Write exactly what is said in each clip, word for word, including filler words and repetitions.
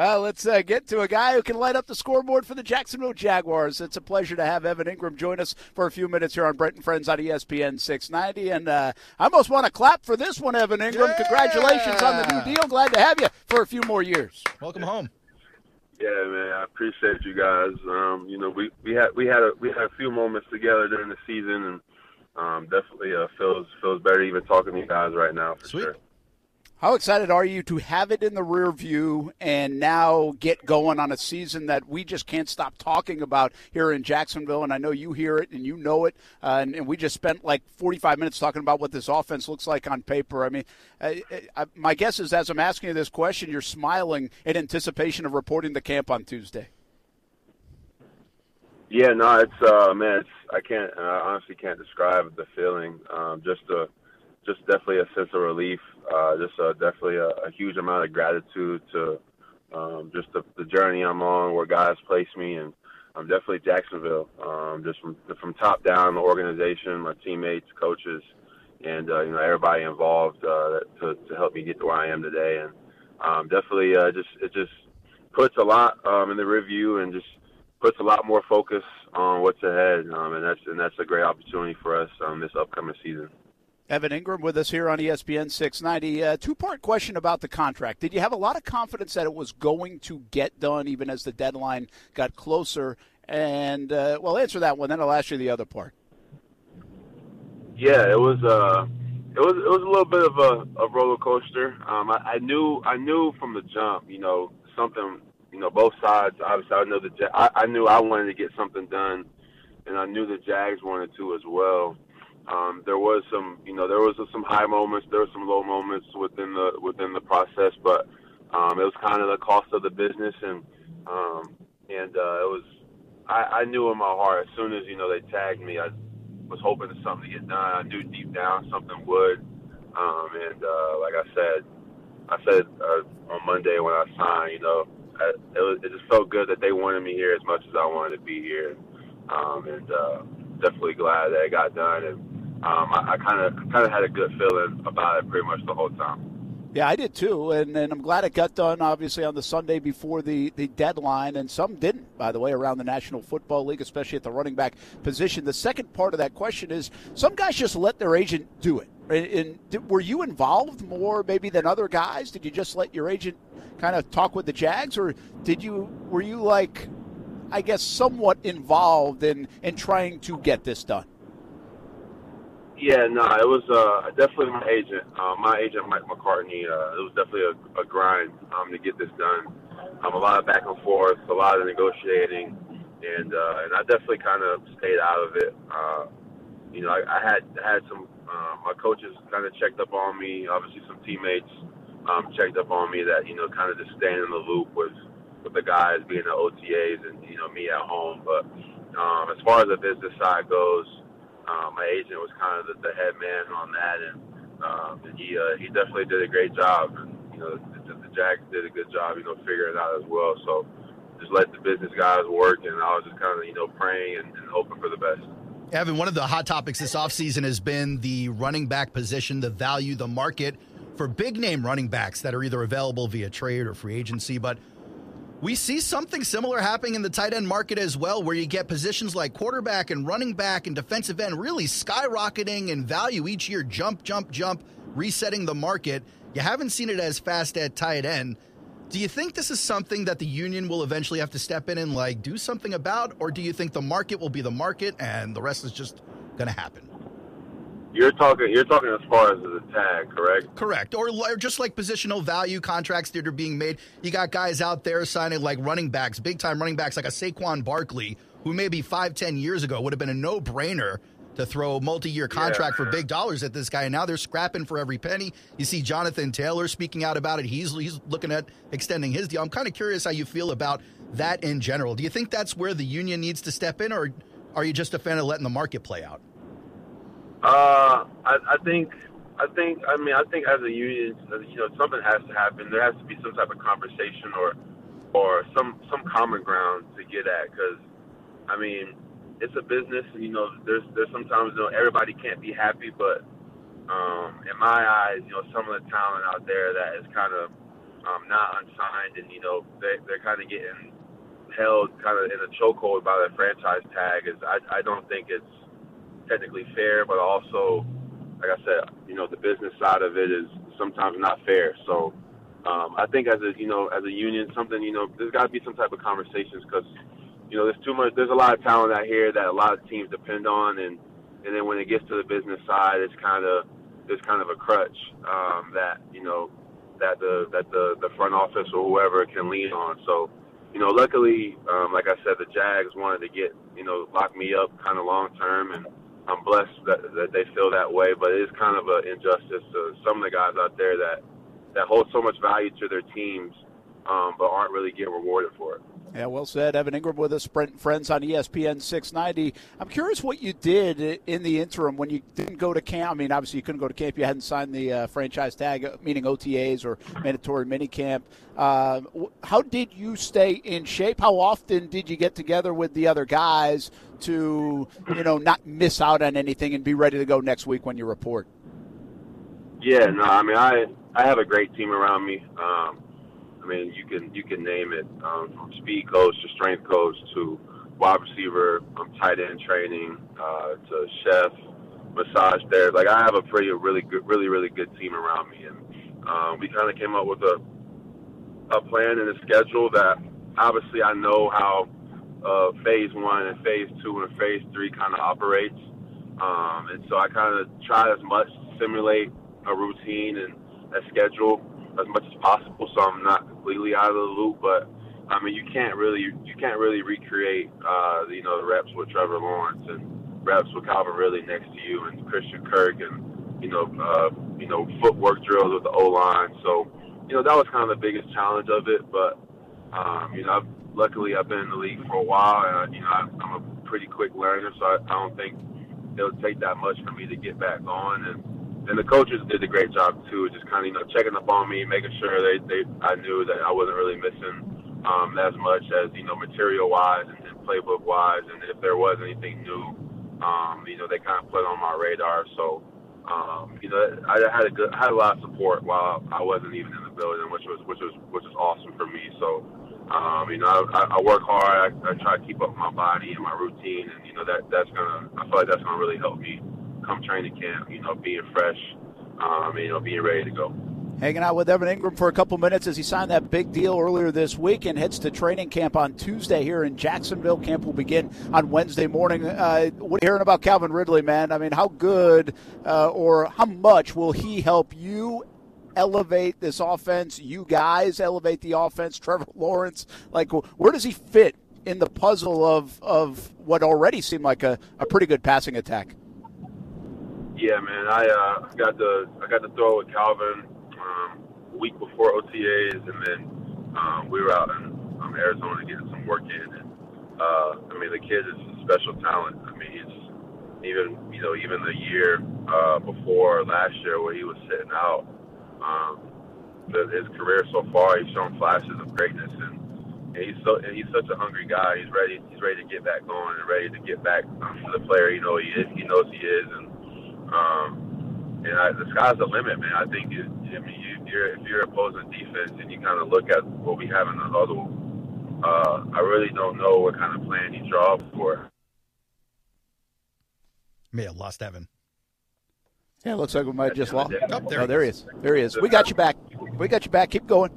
Well, let's uh, get to a guy who can light up the scoreboard for the Jacksonville Jaguars. It's a pleasure to have Evan Engram join us for a few minutes here on Brent and Friends on E S P N six ninety. And uh, I almost want to clap for this one, Evan Engram. Yeah! Congratulations on the new deal. Glad to have you for a few more years. Welcome home. Yeah, man, I appreciate you guys. Um, you know, we, we had we had a, we had a few moments together during the season, and um, definitely uh, feels feels better even talking to you guys right now for Sweet. Sure. How excited are you to have it in the rear view and now get going on a season that we just can't stop talking about here in Jacksonville? And I know you hear it and you know it. Uh, and, and we just spent like forty-five minutes talking about what this offense looks like on paper. I mean, I, I, my guess is as I'm asking you this question, you're smiling in anticipation of reporting to camp on Tuesday. Yeah, no, it's uh, man, it's, I can't, I honestly can't describe the feeling. Um, just the. Just definitely a sense of relief, uh, just uh, definitely a, a huge amount of gratitude to um, just the, the journey I'm on, where God has placed me, and I'm um, definitely Jacksonville, um, just from, from top down, the organization, my teammates, coaches, and uh, you know everybody involved uh, to, to help me get to where I am today, and um, definitely uh, just it just puts a lot um, in the review and just puts a lot more focus on what's ahead, um, and that's and that's a great opportunity for us um, this upcoming season. Evan Engram with us here on E S P N six ninety. Uh, two-part question about the contract. Did you have a lot of confidence that it was going to get done even as the deadline got closer? And, uh, well, answer that one, then I'll ask you the other part. Yeah, it was, uh, it was, it was a little bit of a, a roller coaster. Um, I, I knew I knew from the jump, you know, something, you know, both sides. Obviously, I know the, I, I knew I wanted to get something done, and I knew the Jags wanted to as well. Um, there was some, you know, there was some high moments, there were some low moments within the within the process, but um, it was kind of the cost of the business, and um, and uh, it was, I, I knew in my heart as soon as you know they tagged me, I was hoping for something to get done. I knew deep down something would, um, and uh, like I said, I said uh, on Monday when I signed, you know, I, it was, it just felt good that they wanted me here as much as I wanted to be here, um, and uh, definitely glad that it got done. And Um, I kind of kind of had a good feeling about it pretty much the whole time. Yeah, I did too, and, and I'm glad it got done, obviously, on the Sunday before the, the deadline, and some didn't, by the way, around the National Football League, especially at the running back position. The second part of that question is some guys just let their agent do it. And, and were you involved more maybe than other guys? Did you just let your agent kind of talk with the Jags, or did you were you, like, I guess, somewhat involved in, in trying to get this done? Yeah, no, it was uh, definitely my agent. Uh, my agent, Mike McCartney, uh, it was definitely a, a grind um, to get this done. Um, a lot of back and forth, a lot of negotiating, and uh, and I definitely kind of stayed out of it. Uh, you know, I, I had had some uh, my coaches kind of checked up on me. Obviously, some teammates um, checked up on me that you know kind of just staying in the loop with with the guys being the O T As and you know me at home. But um, as far as the business side goes. Um, my agent was kind of the, the head man on that, and, um, and he uh, he definitely did a great job. And, you know, the, the Jags did a good job, you know, figuring it out as well. So just let the business guys work, and I was just kind of, you know, praying and, and hoping for the best. Evan, one of the hot topics this offseason has been the running back position, the value, the market for big-name running backs that are either available via trade or free agency. But we see something similar happening in the tight end market as well, where you get positions like quarterback and running back and defensive end really skyrocketing in value each year, jump, jump, jump, resetting the market. You haven't seen it as fast at tight end. Do you think this is something that the union will eventually have to step in and like do something about, or do you think the market will be the market and the rest is just going to happen? You're talking you're talking as far as the tag, correct? Correct. Or, or just like positional value contracts that are being made. You got guys out there signing like running backs, big-time running backs like a Saquon Barkley, who maybe five, ten years ago would have been a no-brainer to throw a multi-year contract yeah. for big dollars at this guy. And now they're scrapping for every penny. You see Jonathan Taylor speaking out about it. He's, he's looking at extending his deal. I'm kind of curious how you feel about that in general. Do you think that's where the union needs to step in, or are you just a fan of letting the market play out? Uh, I, I think, I think, I mean, I think as a union, you know, something has to happen. There has to be some type of conversation or, or some, some common ground to get at. Cause I mean, it's a business, you know, there's, there's sometimes, you know, everybody can't be happy, but, um, in my eyes, you know, some of the talent out there that is kind of um, not unsigned, and, you know, they, they're kind of getting held kind of in a chokehold by the franchise tag. Is I, I don't think it's technically fair, but also, like I said, you know, the business side of it is sometimes not fair. So um, I think as a, you know, as a union, something, you know, there's got to be some type of conversations because, you know, there's too much, there's a lot of talent out here that a lot of teams depend on. And, and then when it gets to the business side, it's kind of, it's kind of a crutch um, that, you know, that the, that the, the front office or whoever can lean on. So, you know, luckily, um, like I said, the Jags wanted to get, you know, lock me up kind of long term, and I'm blessed that, that they feel that way. But it is kind of an injustice to some of the guys out there that, that hold so much value to their teams, um, but aren't really getting rewarded for it. Yeah, well said. Evan Engram with us, Brent and Friends on E S P N six ninety. I'm curious what you did in the interim when you didn't go to camp. I mean, obviously you couldn't go to camp. You hadn't signed the uh, franchise tag, meaning O T As or mandatory minicamp. Uh, how did you stay in shape? How often did you get together with the other guys to, you know, not miss out on anything and be ready to go next week when you report? Yeah, no, I mean, I, I have a great team around me. Um, I mean, you can you can name it, um, from speed coach to strength coach to wide receiver, um, tight end training, uh, to chef, massage therapist. Like, I have a pretty really good, really really good team around me, and um, we kind of came up with a a plan and a schedule that obviously I know how uh, phase one and phase two and phase three kind of operates, um, and so I kind of try as much to simulate a routine and a schedule as much as possible, so I'm not completely out of the loop. But I mean, you can't really you can't really recreate uh, you know the reps with Trevor Lawrence and reps with Calvin Ridley next to you and Christian Kirk and you know uh, you know footwork drills with the O line. So you know that was kind of the biggest challenge of it. But um, you know, I've, luckily I've been in the league for a while, and I, you know I, I'm a pretty quick learner, so I, I don't think it'll take that much for me to get back on. And And the coaches did a great job, too, just kind of, you know, checking up on me, making sure they, they I knew that I wasn't really missing um, as much as, you know, material-wise and, and playbook-wise. And if there was anything new, um, you know, they kind of put on my radar. So, um, you know, I had a good, had a lot of support while I wasn't even in the building, which was which was, which was awesome for me. So, um, you know, I, I work hard. I, I try to keep up my body and my routine. And, you know, that that's going to – I feel like that's going to really help me come training camp, you know, being fresh, um, you know, being ready to go. Hanging out with Evan Engram for a couple minutes as he signed that big deal earlier this week and heads to training camp on Tuesday here in Jacksonville. Camp will begin on Wednesday morning. Uh, what are you hearing about Calvin Ridley, man? I mean, how good uh, or how much will he help you elevate this offense, you guys elevate the offense, Trevor Lawrence? Like, where does he fit in the puzzle of, of what already seemed like a, a pretty good passing attack? Yeah, man, I uh, got the I got to throw with Calvin um, a week before O T As, and then um, we were out in um, Arizona getting some work in. And uh, I mean, the kid is a special talent. I mean, he's even you know even the year uh, before last year where he was sitting out, um, the, his career so far, he's shown flashes of greatness, and, and he's so and he's such a hungry guy. He's ready. He's ready to get back going and ready to get back um, to the player. You know, he is, he knows he is, and. Um, and I, the sky's the limit, man. I think it, I mean, you, you're, if you're opposing defense and you kind of look at what we have in the huddle, uh, I really don't know what kind of plan you draw up for. May have lost Evan. Yeah, it looks like we might have just lost. Oh, there, oh, there he is. is. There he is. We got you back. We got you back. Keep going.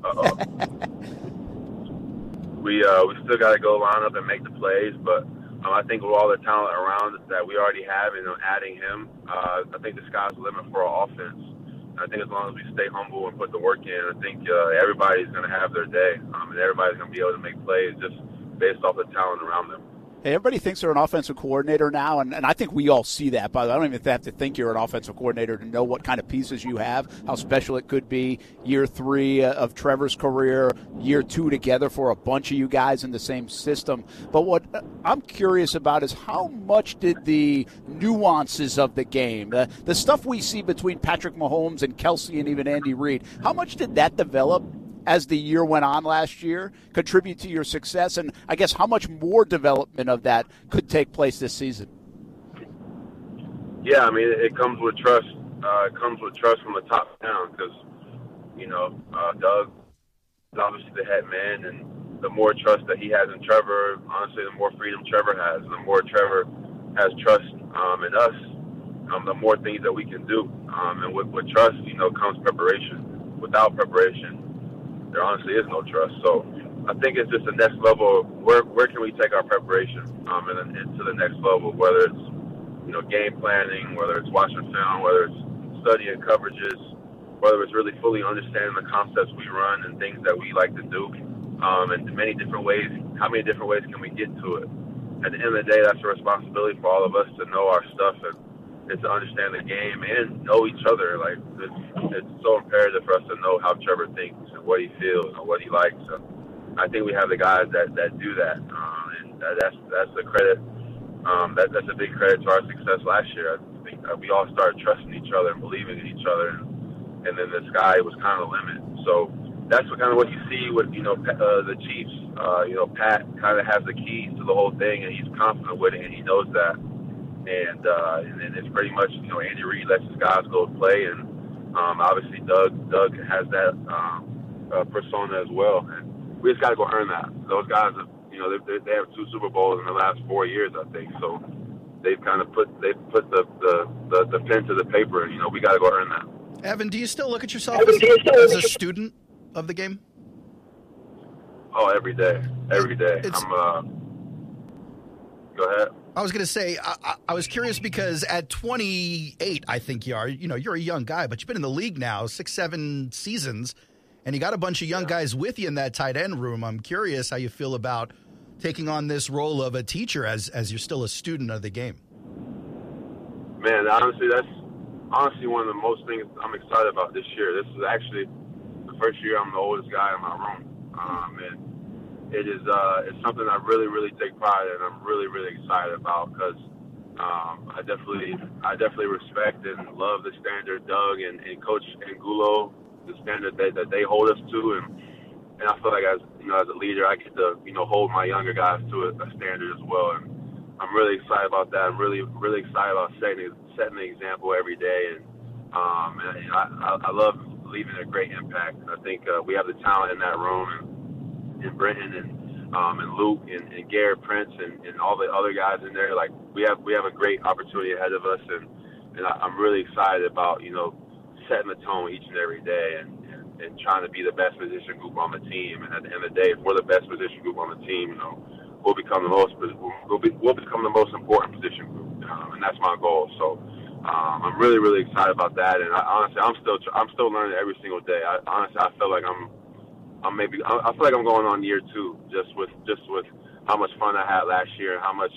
we uh, we still got to go line up and make the plays, but. Um, I think with all the talent around that we already have and you know, adding him, uh, I think the sky's the limit for our offense. I think as long as we stay humble and put the work in, I think uh, everybody's going to have their day um, and everybody's going to be able to make plays just based off the talent around them. Hey, everybody thinks they're an offensive coordinator now, and, and I think we all see that. But I don't even have to think you're an offensive coordinator to know what kind of pieces you have, how special it could be. Year three of Trevor's career, year two together for a bunch of you guys in the same system. But what I'm curious about is how much did the nuances of the game, the, the stuff we see between Patrick Mahomes and Kelce and even Andy Reid, how much did that develop as the year went on last year, contribute to your success? And I guess how much more development of that could take place this season? Yeah, I mean, it comes with trust. Uh, it comes with trust from the top down because, you know, uh, Doug is obviously the head man, and the more trust that he has in Trevor, honestly, the more freedom Trevor has, and the more Trevor has trust um, in us, um, the more things that we can do. Um, and with, with trust, you know, comes preparation. Without preparation, there honestly is no trust. So I think it's just the next level of where, where can we take our preparation um, and, and to the next level, whether it's, you know, game planning, whether it's watching film, whether it's studying coverages, whether it's really fully understanding the concepts we run and things that we like to do, um, and many different ways, how many different ways can we get to it? At the end of the day, that's a responsibility for all of us to know our stuff and, and to understand the game and know each other. Like, it's, it's so imperative for us to know how Trevor thinks and what he feels and what he likes. So I think we have the guys that, that do that, um, and that, that's that's the credit. Um, that, that's a big credit to our success last year. I think we all started trusting each other and believing in each other, and, and then the sky was kind of the limit. So that's what, kind of what you see with, you know, uh, the Chiefs. Uh, you know, Pat kind of has the keys to the whole thing, and he's confident with it, and he knows that. And uh, and, and it's pretty much, you know, Andy Reid lets his guys go play, and um, obviously Doug Doug has that um, uh, persona as well. And we just got to go earn that. Those guys have, you know, they, they have two Super Bowls in the last four years, I think. So they've kind of put they put the, the, the, the pen to the paper, and, you know, we got to go earn that. Evan, do you still look at yourself Evan, as, as a student of the game? Oh, every day, every day. It's, I'm. Uh, go ahead. I was going to say, I, I was curious because at twenty-eight, I think you are. You know, you're a young guy, but you've been in the league now six, seven seasons, and you got a bunch of young yeah. guys with you in that tight end room. I'm curious how you feel about taking on this role of a teacher as as you're still a student of the game. Man, honestly, that's honestly one of the most things I'm excited about this year. This is actually the first year I'm the oldest guy in my room, um, and it is uh, it's something I really, really take pride in. I'm really, really excited about because um, I definitely, I definitely respect and love the standard Doug and, and Coach Angulo, the standard that, that they hold us to, and and I feel like as you know, as a leader, I get to, you know, hold my younger guys to a, a standard as well, and I'm really excited about that. I'm really, really excited about setting setting the example every day, and um, and, and I, I love leaving a great impact. I think uh, we have the talent in that room, and, and Brent and um, and Luke and, and Garrett Prince and, and all the other guys in there. Like we have we have a great opportunity ahead of us, and and I, I'm really excited about, you know, setting the tone each and every day, and, and, and trying to be the best position group on the team. And at the end of the day, if we're the best position group on the team, you know, we'll become the most we'll, be, we'll become the most important position group, um, and that's my goal. So um, I'm really, really excited about that. And I, honestly, I'm still I'm still learning every single day. I, honestly, I feel like I'm I'm maybe I feel like I'm going on year two just with just with how much fun I had last year, how much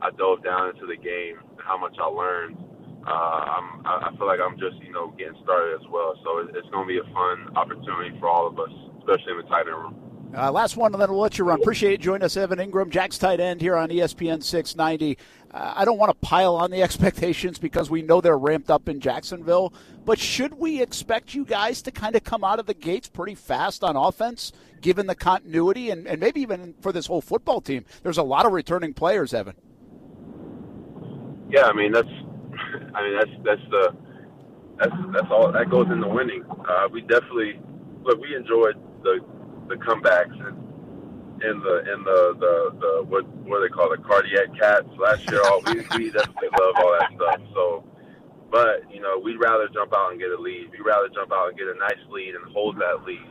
I dove down into the game, and how much I learned. Uh, I'm, I feel like I'm just, you know, getting started as well. So it's going to be a fun opportunity for all of us, especially in the tight end room. Uh, last one, and then we'll let you run. Appreciate it. Join us, Evan Engram, Jack's tight end here on E S P N six ninety. Uh, I don't want to pile on the expectations because we know they're ramped up in Jacksonville, but should we expect you guys to kind of come out of the gates pretty fast on offense, given the continuity and, and maybe even for this whole football team? There's a lot of returning players, Evan. Yeah, I mean, that's I mean that's that's the that's that's all that goes into winning. Uh, we definitely look. We enjoyed the the comebacks and in the in the, the the what what do they call the cardiac cats last year. All we, we definitely love all that stuff. So, but you know, we'd rather jump out and get a lead. We'd rather jump out and get a nice lead and hold that lead.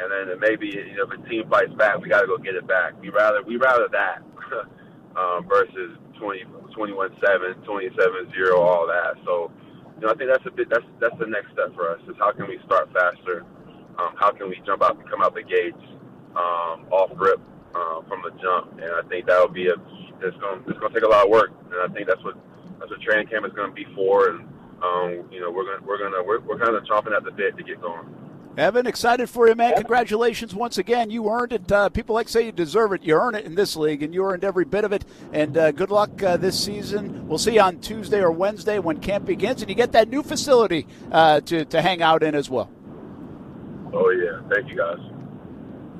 And then it maybe, you know, if a team fights back, we got to go get it back. We rather we rather that um, versus twenty. twenty-one seven, twenty-seven zero, all that. So, you know, I think that's a bit. That's that's the next step for us. Is how can we start faster? Um, how can we jump out and come out the gates um, off rip uh, from the jump? And I think that'll be a. It's going. It's going to take a lot of work. And I think that's what that's what training camp is going to be for. And um, you know, we're gonna we're gonna we're, we're kind of chomping at the bit to get going. Evan, excited for you, man. Congratulations once again. You earned it. Uh, people like say you deserve it. You earn it in this league, and you earned every bit of it. And uh, good luck uh, this season. We'll see you on Tuesday or Wednesday when camp begins, and you get that new facility uh, to, to hang out in as well. Oh, yeah. Thank you, guys.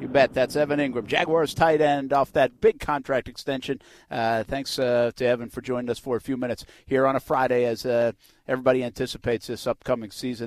You bet. That's Evan Engram, Jaguars tight end, off that big contract extension. Uh, thanks uh, to Evan for joining us for a few minutes here on a Friday as uh, everybody anticipates this upcoming season.